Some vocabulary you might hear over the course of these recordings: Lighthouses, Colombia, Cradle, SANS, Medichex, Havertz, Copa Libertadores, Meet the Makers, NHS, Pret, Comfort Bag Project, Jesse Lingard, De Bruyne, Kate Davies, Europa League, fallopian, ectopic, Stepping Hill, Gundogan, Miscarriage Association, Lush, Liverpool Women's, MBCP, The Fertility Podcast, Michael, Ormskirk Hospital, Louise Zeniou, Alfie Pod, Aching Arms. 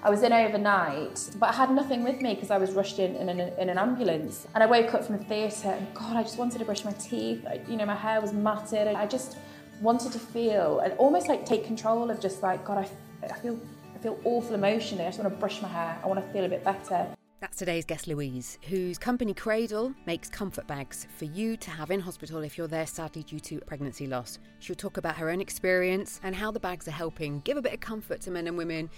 I was in overnight, but I had nothing with me because I was rushed in an ambulance. And I woke up from the theatre and God, I just wanted to brush my teeth. My hair was matted. I just wanted to feel and almost like take control of just like, God, I feel awful emotionally. I just want to brush my hair. I want to feel a bit better. That's today's guest, Louise, whose company Cradle makes comfort bags for you to have in hospital if you're there sadly due to pregnancy loss. She'll talk about her own experience and how the bags are helping give a bit of comfort to men and women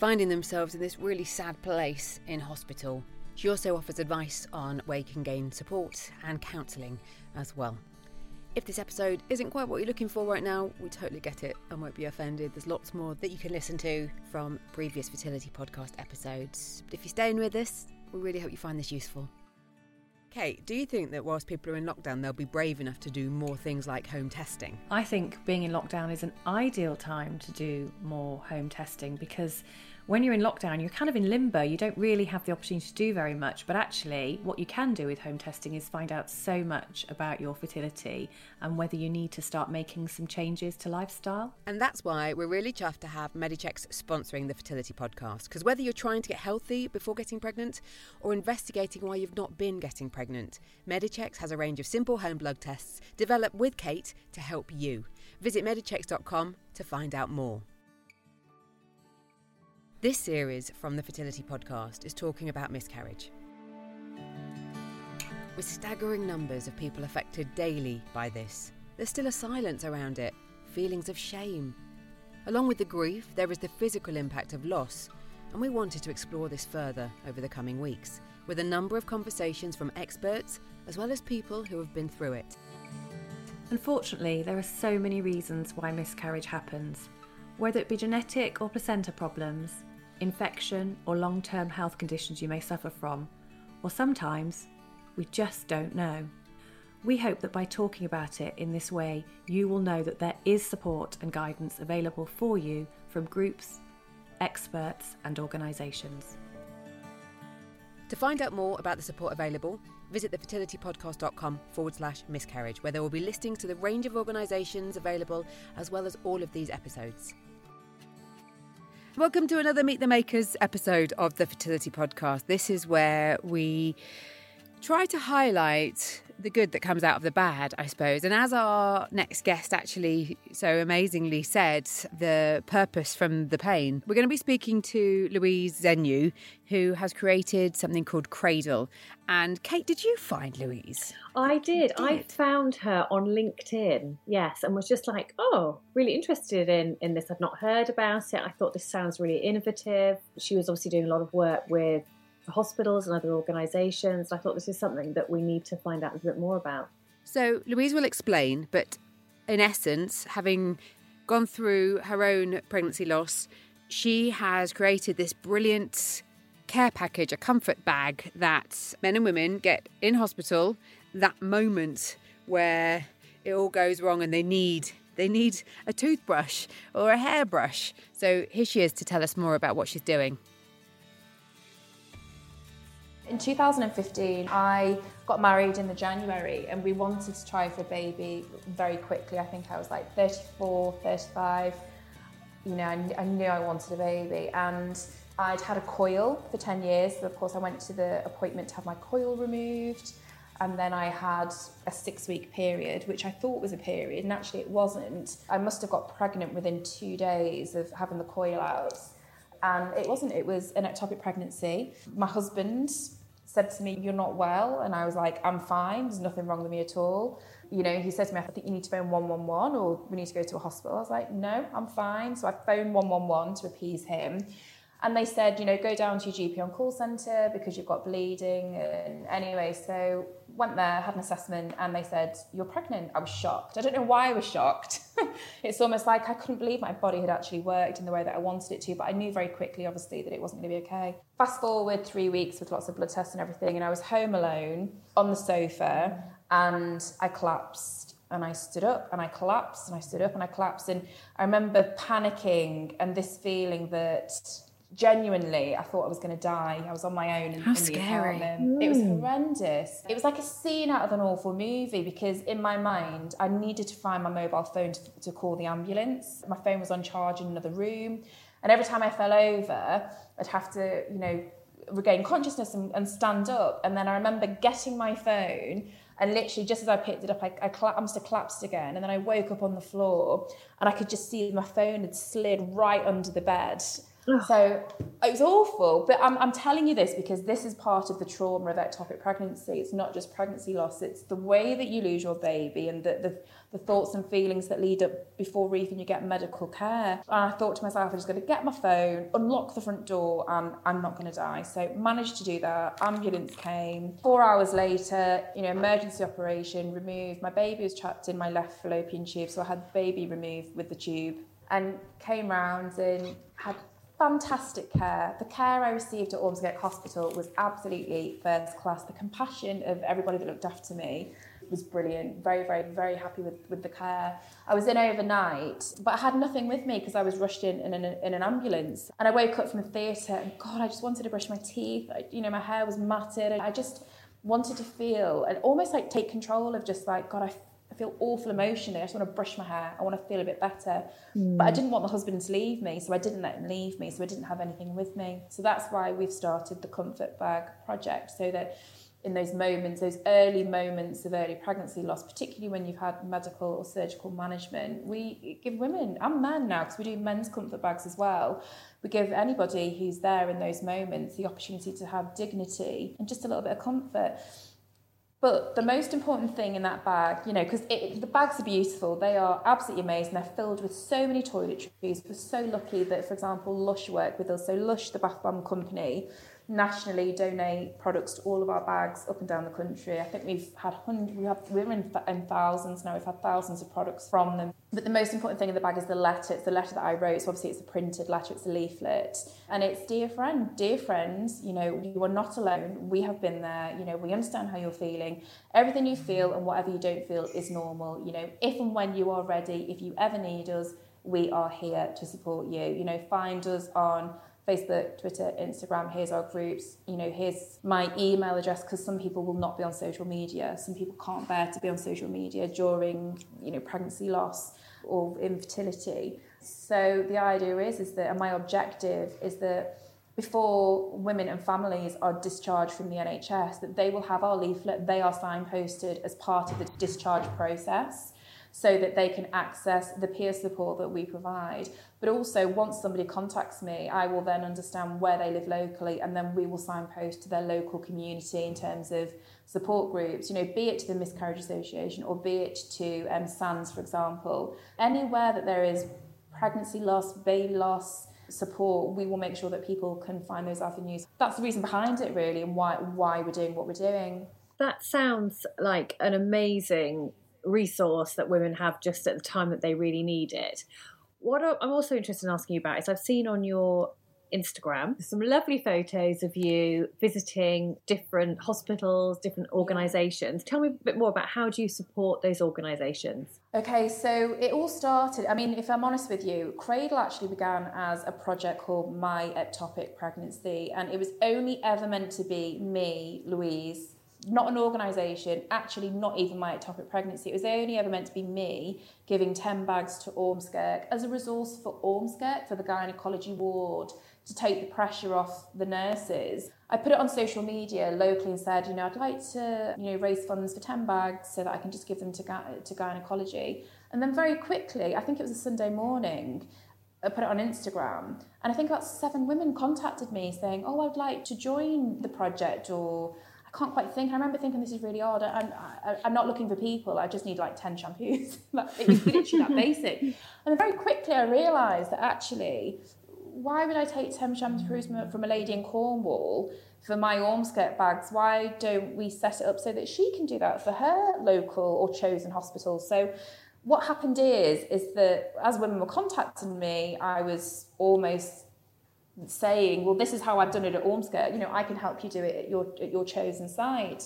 finding themselves in this really sad place in hospital. She also offers advice on where you can gain support and counselling as well. If this episode isn't quite what you're looking for right now, we totally get it and won't be offended. There's lots more that you can listen to from previous Fertility Podcast episodes. But if you're staying with us, we really hope you find this useful. Kate, do you think that whilst people are in lockdown, they'll be brave enough to do more things like home testing? I think being in lockdown is an ideal time to do more home testing because when you're in lockdown, you're kind of in limbo. You don't really have the opportunity to do very much, but actually what you can do with home testing is find out so much about your fertility and whether you need to start making some changes to lifestyle. And that's why we're really chuffed to have Medichex sponsoring the Fertility Podcast, because whether you're trying to get healthy before getting pregnant or investigating why you've not been getting pregnant, Medichex has a range of simple home blood tests developed with Kate to help you. Visit medichex.com to find out more. This series from the Fertility Podcast is talking about miscarriage. With staggering numbers of people affected daily by this, there's still a silence around it, feelings of shame. Along with the grief, there is the physical impact of loss, and we wanted to explore this further over the coming weeks, with a number of conversations from experts as well as people who have been through it. Unfortunately, there are so many reasons why miscarriage happens, whether it be genetic or placenta problems, infection or long-term health conditions you may suffer from, or sometimes we just don't know. We hope that by talking about it in this way, you will know that there is support and guidance available for you from groups, experts and organisations. To find out more about the support available, visit thefertilitypodcast.com/miscarriage, where there will be listings to the range of organisations available, as well as all of these episodes. Welcome to another Meet the Makers episode of the Fertility Podcast. This is where we try to highlight the good that comes out of the bad, I suppose. And as our next guest actually so amazingly said, the purpose from the pain. We're going to be speaking to Louise Zeniou, who has created something called Cradle. And Kate, did you find Louise? I did. I found her on LinkedIn, yes, and was just like, oh, really interested in this. I'd not heard about it. I thought this sounds really innovative. She was obviously doing a lot of work with hospitals and other organisations. I thought this is something that we need to find out a bit more about. So Louise will explain, but in essence, having gone through her own pregnancy loss, she has created this brilliant care package, a comfort bag that men and women get in hospital, that moment where it all goes wrong and they need a toothbrush or a hairbrush. So here she is to tell us more about what she's doing. In 2015, I got married in January and we wanted to try for a baby very quickly. I think I was like 34, 35. I knew I wanted a baby. And I'd had a coil for 10 years. So of course, I went to the appointment to have my coil removed. And then I had a 6-week period, which I thought was a period, and actually it wasn't. I must have got pregnant within 2 days of having the coil out. And it wasn't, it was an ectopic pregnancy. My husband said to me, "You're not well." And I was like, "I'm fine. There's nothing wrong with me at all." He said to me, "I think you need to phone 111 or we need to go to a hospital." I was like, "No, I'm fine." So I phoned 111 to appease him. And they said, "Go down to your GP on call centre because you've got bleeding." And anyway, so went there, had an assessment, and they said, "You're pregnant." I was shocked. I don't know why I was shocked. It's almost like I couldn't believe my body had actually worked in the way that I wanted it to, but I knew very quickly, obviously, that it wasn't going to be okay. Fast forward 3 weeks with lots of blood tests and everything, and I was home alone on the sofa, and I collapsed. And I stood up and I collapsed and I stood up and I collapsed. And I remember panicking and this feeling that genuinely I thought I was going to die. I was on my own in the apartment. It was horrendous. It was like a scene out of an awful movie because in my mind, I needed to find my mobile phone to call the ambulance. My phone was on charge in another room. And every time I fell over, I'd have to, you know, regain consciousness and stand up. And then I remember getting my phone, and literally just as I picked it up, I must have collapsed again. And then I woke up on the floor, and I could just see my phone had slid right under the bed. Ugh. So it was awful. But I'm telling you this because this is part of the trauma of ectopic pregnancy. It's not just pregnancy loss. It's the way that you lose your baby and the thoughts and feelings that lead up before even you get medical care. And I thought to myself, I'm just going to get my phone, unlock the front door, and I'm not going to die. So managed to do that. Ambulance came. 4 hours later, you know, emergency operation, removed. My baby was trapped in my left fallopian tube. So I had the baby removed with the tube and came round and had fantastic care. The care I received at Ormskirk Hospital was absolutely first class. The compassion of everybody that looked after me was brilliant. Very, very, very happy with the care. I was in overnight, but I had nothing with me because I was rushed in an ambulance. And I woke up from the theatre and, God, I just wanted to brush my teeth. My hair was matted. I just wanted to feel and almost like take control of just like, God, I feel awful emotionally. I just want to brush my hair. I want to feel a bit better. Mm. But I didn't want my husband to leave me, so I didn't let him leave me, so I didn't have anything with me. So that's why we've started the Comfort Bag Project, so that in those moments, those early moments of early pregnancy loss, particularly when you've had medical or surgical management, we give women and men now, because we do men's comfort bags as well, we give anybody who's there in those moments the opportunity to have dignity and just a little bit of comfort. But the most important thing in that bag, you know, because the bags are beautiful. They are absolutely amazing. They're filled with so many toiletries. We're so lucky that, for example, Lush work with us. So Lush, the bath bomb company, nationally donate products to all of our bags up and down the country. I think we've had we're in thousands now. We've had thousands of products from them. But the most important thing in the bag is the letter. It's the letter that I wrote. So obviously it's a printed letter. It's a leaflet. And it's, dear friends, you know, you are not alone. We have been there. You know, we understand how you're feeling. Everything you feel and whatever you don't feel is normal. You know, if and when you are ready, if you ever need us, we are here to support you. You know, find us on Facebook, Twitter, Instagram. Here's our groups. You know, here's my email address, because some people will not be on social media. Some people can't bear to be on social media during, you know, pregnancy loss or infertility. So the idea is that, and my objective is that, before women and families are discharged from the NHS, that they will have our leaflet. They are signposted as part of the discharge process, so that they can access the peer support that we provide. But also, once somebody contacts me, I will then understand where they live locally, and then we will signpost to their local community in terms of support groups, you know, be it to the Miscarriage Association or be it to SANS, for example. Anywhere that there is pregnancy loss, baby loss support, we will make sure that people can find those avenues. That's the reason behind it, really, and why we're doing what we're doing. That sounds like an amazing resource that women have just at the time that they really need it. What I'm also interested in asking you about is, I've seen on your Instagram some lovely photos of you visiting different hospitals, different organisations. Tell me a bit more about, how do you support those organisations? Okay, so it all started, I mean, if I'm honest with you, Cradle actually began as a project called My Ectopic Pregnancy, and it was only ever meant to be me, Louise, not an organisation, actually not even my ectopic pregnancy. It was only ever meant to be me giving 10 bags to Ormskirk as a resource for Ormskirk, for the gynaecology ward, to take the pressure off the nurses. I put it on social media locally and said, you know, I'd like to, you know, raise funds for 10 bags so that I can just give them to gynaecology. And then very quickly, I think it was a Sunday morning, I put it on Instagram, and I think about 7 women contacted me saying, oh, I'd like to join the project, or can't quite think. I remember thinking, this is really odd. I'm not looking for people. I just need like 10 shampoos. It was literally that basic. And very quickly I realised that actually, why would I take 10 shampoos from a lady in Cornwall for my Ormskirk bags? Why don't we set it up so that she can do that for her local or chosen hospital? So what happened is that as women were contacting me, I was almost saying, well, this is how I've done it at Ormskirk, you know, I can help you do it at your chosen site.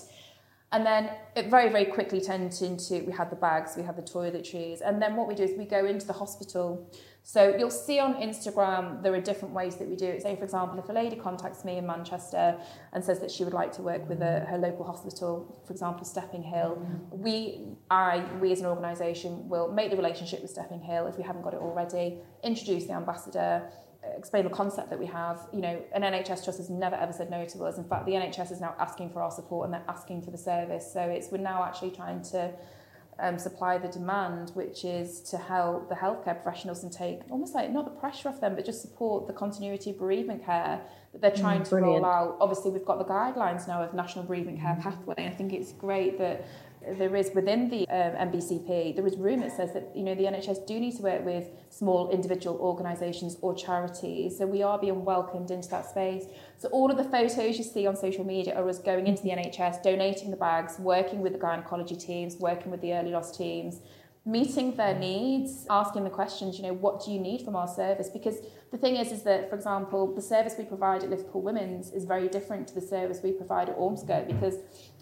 And then it very, very quickly turned into, we had the bags, we had the toiletries, and then what we do is we go into the hospital. So you'll see on Instagram there are different ways that we do it. Say, for example, if a lady contacts me in Manchester and says that she would like to work with her local hospital, for example, Stepping Hill, we as an organisation will make the relationship with Stepping Hill if we haven't got it already, introduce the ambassador, explain the concept that we have. You know, an NHS trust has never ever said no to us. In fact, the NHS is now asking for our support and they're asking for the service. So it's we're now actually trying to supply the demand, which is to help the healthcare professionals and take almost like not the pressure off them, but just support the continuity of bereavement care that they're trying to roll out. Obviously, we've got the guidelines now of National Bereavement Care Pathway. I think it's great that there is within the MBCP, there is room that says that, you know, the NHS do need to work with small individual organisations or charities, so we are being welcomed into that space. So all of the photos you see on social media are us going into the NHS, donating the bags, working with the gynaecology teams, working with the early loss teams, meeting their needs, asking the questions, you know, what do you need from our service? Because the thing is that, for example, the service we provide at Liverpool Women's is very different to the service we provide at Ormskirk, because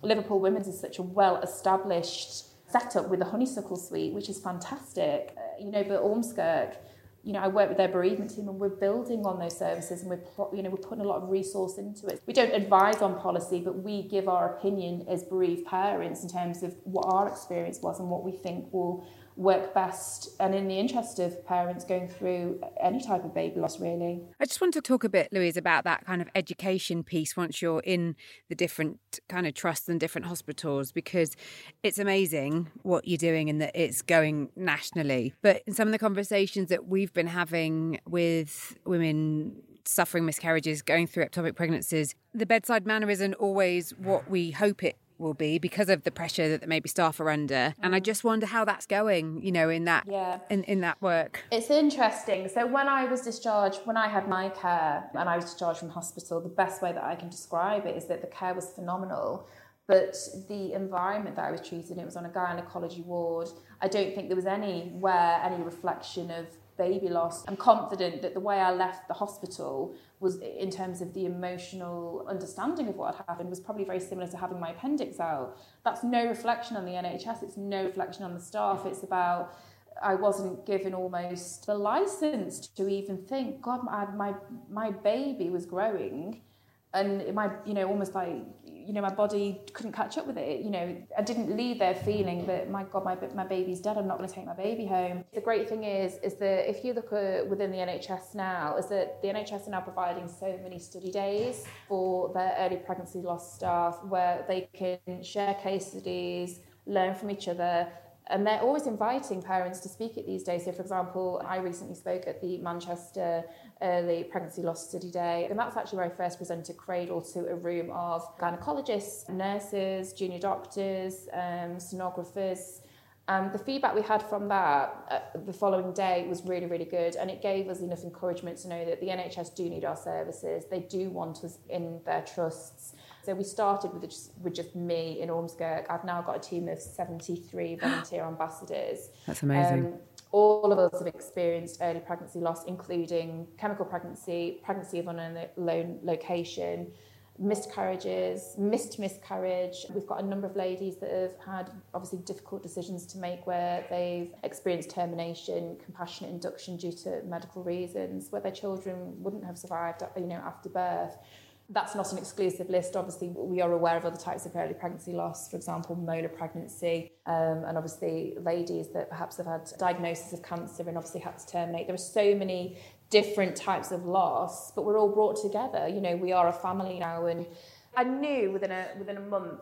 Liverpool Women's is such a well-established setup with a honeysuckle suite, which is fantastic. You know, but Ormskirk, you know, I work with their bereavement team and we're building on those services and we're putting a lot of resource into it. We don't advise on policy, but we give our opinion as bereaved parents in terms of what our experience was and what we think will work best and in the interest of parents going through any type of baby loss, really. I just want to talk a bit, Louise, about that kind of education piece once you're in the different kind of trusts and different hospitals, because it's amazing what you're doing and that it's going nationally. But in some of the conversations that we've been having with women suffering miscarriages, going through ectopic pregnancies, the bedside manner isn't always what we hope it will be because of the pressure that maybe staff are under. And I just wonder how that's going, you know, in that in that work. It's interesting. So when I was discharged, when I had my care and I was discharged from hospital, the best way that I can describe it is that the care was phenomenal, but the environment that I was treated in, it was on a gynaecology ward. I don't think there was anywhere any reflection of baby loss. I'm confident that the way I left the hospital was, in terms of the emotional understanding of what had happened, was probably very similar to having my appendix out. That's no reflection on the NHS, it's no reflection on the staff. It's about, I wasn't given almost the license to even think, God, my baby was growing and my, you know, almost like, you know, my body couldn't catch up with it. You know, I didn't leave there feeling that, my God, my baby's dead, I'm not going to take my baby home. The great thing is that if you look at within the NHS now, is that the NHS are now providing so many study days for their early pregnancy loss staff where they can share case studies, learn from each other. And they're always inviting parents to speak at these days. So, for example, I recently spoke at the Manchester Early Pregnancy Loss Study Day. And that's actually where I first presented Cradle to a room of gynaecologists, nurses, junior doctors, sonographers. The feedback we had from that the following day was really, really good. And it gave us enough encouragement to know that the NHS do need our services. They do want us in their trusts. So we started with just me in Ormskirk. I've now got a team of 73 volunteer ambassadors. That's amazing. All of us have experienced early pregnancy loss, including chemical pregnancy, pregnancy of unknown location, miscarriages, missed miscarriage. We've got a number of ladies that have had obviously difficult decisions to make where they've experienced termination, compassionate induction due to medical reasons, where their children wouldn't have survived, you know, after birth. That's not an exclusive list. Obviously, we are aware of other types of early pregnancy loss, for example, molar pregnancy, and obviously ladies that perhaps have had diagnosis of cancer and obviously had to terminate. There are so many different types of loss, but we're all brought together. You know, we are a family now, and I knew within a month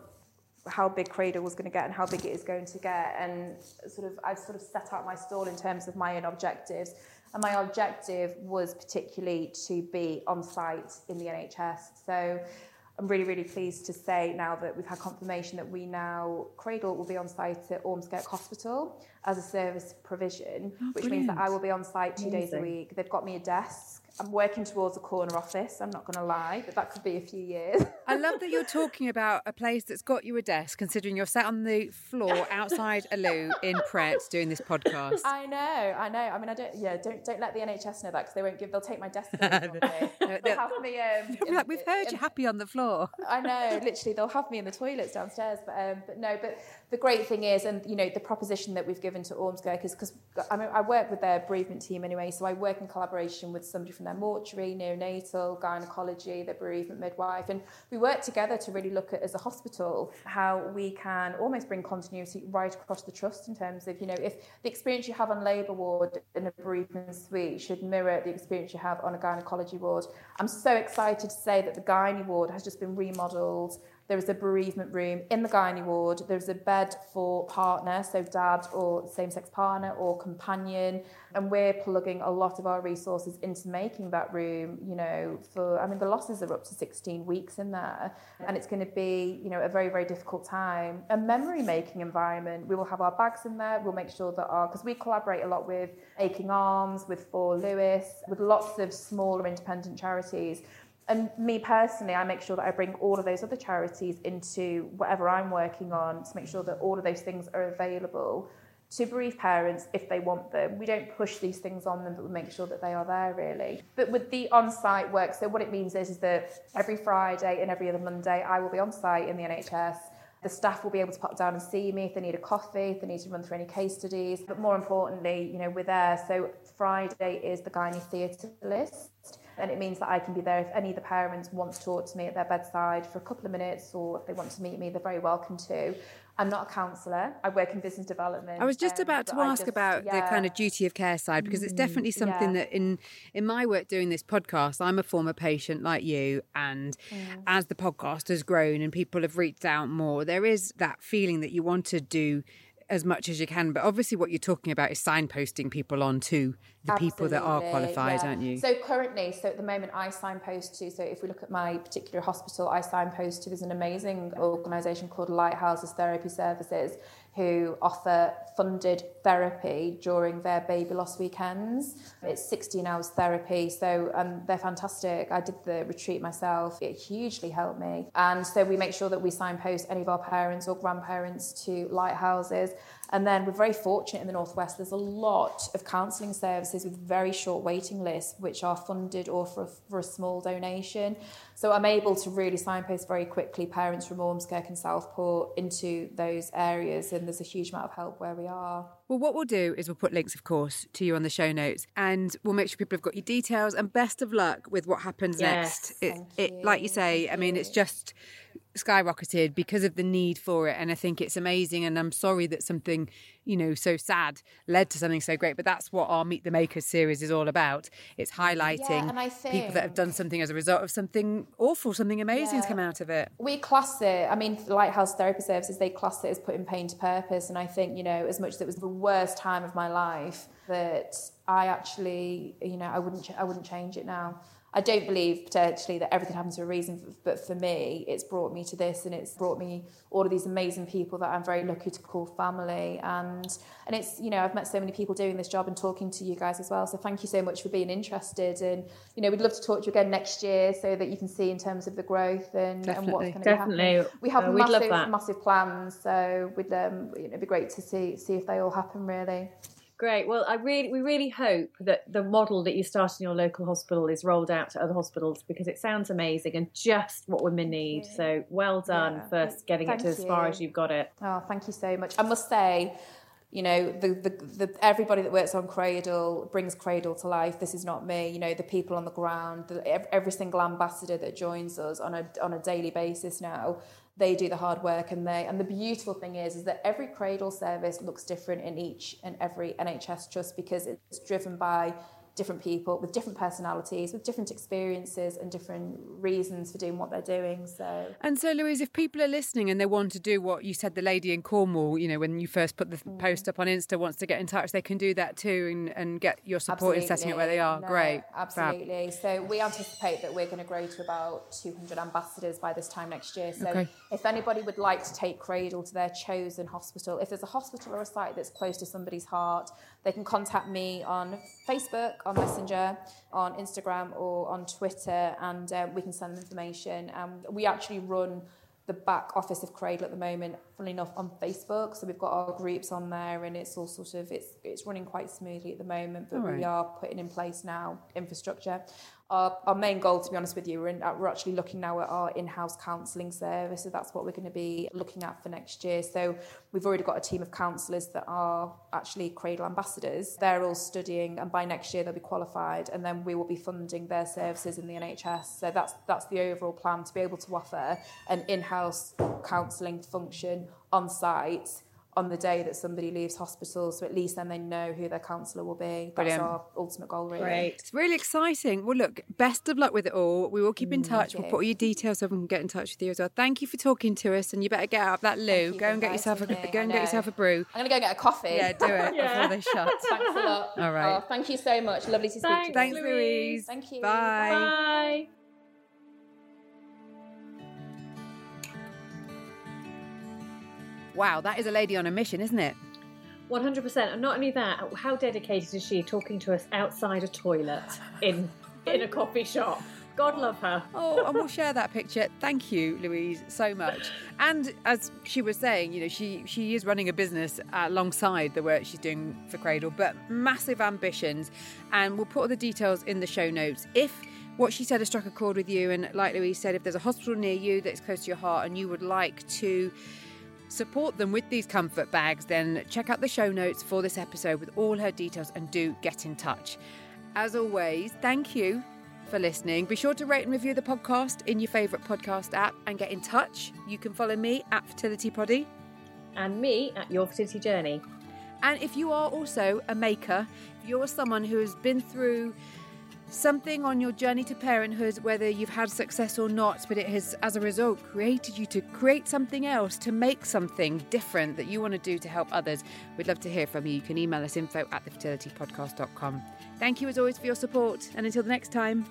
how big Cradle was going to get and how big it is going to get, and I set out my stall in terms of my own objectives. And my objective was particularly to be on site in the NHS. So I'm really, really pleased to say now that we've had confirmation that we now, Cradle will be on site at Ormskirk Hospital as a service provision, which means that I will be on site two days a week. They've got me a desk. I'm working towards a corner office, I'm not going to lie, but that could be a few years. I love that you're talking about a place that's got you a desk, considering you're sat on the floor outside a loo in Pret doing this podcast. I know. I mean, don't let the NHS know that, because they won't give, they'll take my desk away from me. They'll have me... they'll be like, we've heard you're happy on the floor. I know, literally, they'll have me in the toilets downstairs. But the great thing is, and, you know, the proposition that we've given to Ormskirk is, because I work with their bereavement team anyway, so I work in collaboration with somebody from from their mortuary, neonatal, gynaecology, their bereavement midwife. And we work together to really look at, as a hospital, how we can almost bring continuity right across the trust in terms of, you know, if the experience you have on labour ward in a bereavement suite should mirror the experience you have on a gynaecology ward. I'm so excited to say that the gynae ward has just been remodelled. There is a bereavement room in the gynae ward. There's a bed for partner, so dad or same-sex partner or companion. And we're plugging a lot of our resources into making that room, you know, for, I mean, the losses are up to 16 weeks in there. And it's going to be, you know, a very, very difficult time. A memory-making environment. We will have our bags in there. We'll make sure that our, because we collaborate a lot with Aching Arms, with 4 Lewis, with lots of smaller independent charities. And me personally, I make sure that I bring all of those other charities into whatever I'm working on to make sure that all of those things are available to bereaved parents if they want them. We don't push these things on them, but we make sure that they are there, really. But with the on-site work, so what it means is that every Friday and every other Monday, I will be on-site in the NHS. The staff will be able to pop down and see me if they need a coffee, if they need to run through any case studies. But more importantly, you know, we're there. So Friday is the gynae theatre list. And it means that I can be there if any of the parents want to talk to me at their bedside for a couple of minutes, or if they want to meet me, they're very welcome to. I'm not a counsellor. I work in business development. I was just about to ask about the kind of duty of care side, because it's definitely something that in my work doing this podcast, I'm a former patient like you, and as the podcast has grown and people have reached out more, there is that feeling that you want to do as much as you can. But obviously what you're talking about is signposting people on to the people that are qualified, aren't you? So currently, so at the moment I signpost to, so if we look at my particular hospital, I signpost to, there's an amazing organisation called Lighthouses Therapy Services who offer funded therapy during their baby loss weekends. It's 16 hours therapy, so they're fantastic. I did the retreat myself. It hugely helped me. And so we make sure that we signpost any of our parents or grandparents to Lighthouses. And then we're very fortunate in the Northwest. There's a lot of counselling services with very short waiting lists, which are funded or for a small donation. So I'm able to really signpost very quickly parents from Ormskirk and Southport into those areas. And there's a huge amount of help where we are. Well, what we'll do is we'll put links, of course, to you on the show notes, and we'll make sure people have got your details, and best of luck with what happens next. It, like you say, I mean, it's just skyrocketed because of the need for it, and I think it's amazing, and I'm sorry that something, you know, so sad led to something so great, but that's what our Meet the Makers series is all about. It's highlighting people that have done something as a result of something awful, something amazing has come out of it. We class it, I mean, Lighthouse Therapy Services, they class it as putting pain to purpose, and I think, you know, as much as it was the worst time of my life, that I actually, you know, I wouldn't change it now. I don't believe potentially that everything happens for a reason, but for me, it's brought me to this, and it's brought me all of these amazing people that I'm very lucky to call family. And it's, you know, I've met so many people doing this job and talking to you guys as well. So thank you so much for being interested. And, you know, we'd love to talk to you again next year so that you can see in terms of the growth and what's going to be happening. We have massive plans. So we'd, you know, it'd be great to see if they all happen, really. Great. Well, we really hope that the model that you start in your local hospital is rolled out to other hospitals, because it sounds amazing and just what women need. So well done for getting it to as far as you've got it. Oh, thank you so much. I must say, you know, the everybody that works on Cradle brings Cradle to life. This is not me. You know, the people on the ground, every single ambassador that joins us on a daily basis now, they do the hard work, and the beautiful thing is that every Cradle service looks different in each and every NHS trust, because it's driven by different people with different personalities, with different experiences and different reasons for doing what they're doing. So Louise, if people are listening and they want to do what you said, the lady in Cornwall, you know, when you first put the post up on Insta, wants to get in touch, they can do that too and get your support in setting it where they are. Fab. So we anticipate that we're going to grow to about 200 ambassadors by this time next year. So if anybody would like to take Cradle to their chosen hospital, if there's a hospital or a site that's close to somebody's heart, they can contact me on Facebook, on Messenger, on Instagram or on Twitter, and we can send information. We actually run the back office of Cradle at the moment, funnily enough, on Facebook. So we've got our groups on there, and it's all sort of, it's running quite smoothly at the moment, but we are putting in place now infrastructure. Our main goal, to be honest with you, we're actually looking now at our in-house counselling service, so that's what we're going to be looking at for next year. So we've already got a team of counsellors that are actually Cradle ambassadors. They're all studying, and by next year they'll be qualified, and then we will be funding their services in the NHS. So that's the overall plan, to be able to offer an in-house counselling function on site on the day that somebody leaves hospital, so at least then they know who their counsellor will be. That's Brilliant. Our ultimate goal, really. Great. It's really exciting. Well, look, best of luck with it all. We will keep in touch. We'll put all your details so everyone can get in touch with you as well. Thank you for talking to us, and you better get out of that loo. Go and get yourself a brew. I'm going to go get a coffee. Yeah, do it before they shut. Thanks a lot. All right. Oh, thank you so much. Lovely to speak to you. Thanks, Louise. Thank you. Bye. Bye. Wow, that is a lady on a mission, isn't it? 100%. And not only that, how dedicated is she, talking to us outside a toilet in a coffee shop? God love her. Oh, and we'll share that picture. Thank you, Louise, so much. And as she was saying, you know, she is running a business alongside the work she's doing for Cradle, but massive ambitions. And we'll put all the details in the show notes. If what she said has struck a chord with you, and like Louise said, if there's a hospital near you that's close to your heart and you would like to support them with these comfort bags, then check out the show notes for this episode with all her details, and do get in touch. As always, thank you for listening. Be sure to rate and review the podcast in your favourite podcast app and get in touch. You can follow me at Fertility Poddy and me at Your Fertility Journey. And if you are also a maker, if you're someone who has been through something on your journey to parenthood, whether you've had success or not, but it has, as a result, created you to create something else, to make something different that you want to do to help others, we'd love to hear from you. You can email us info@thefertilitypodcast.com. Thank you, as always, for your support, and until the next time.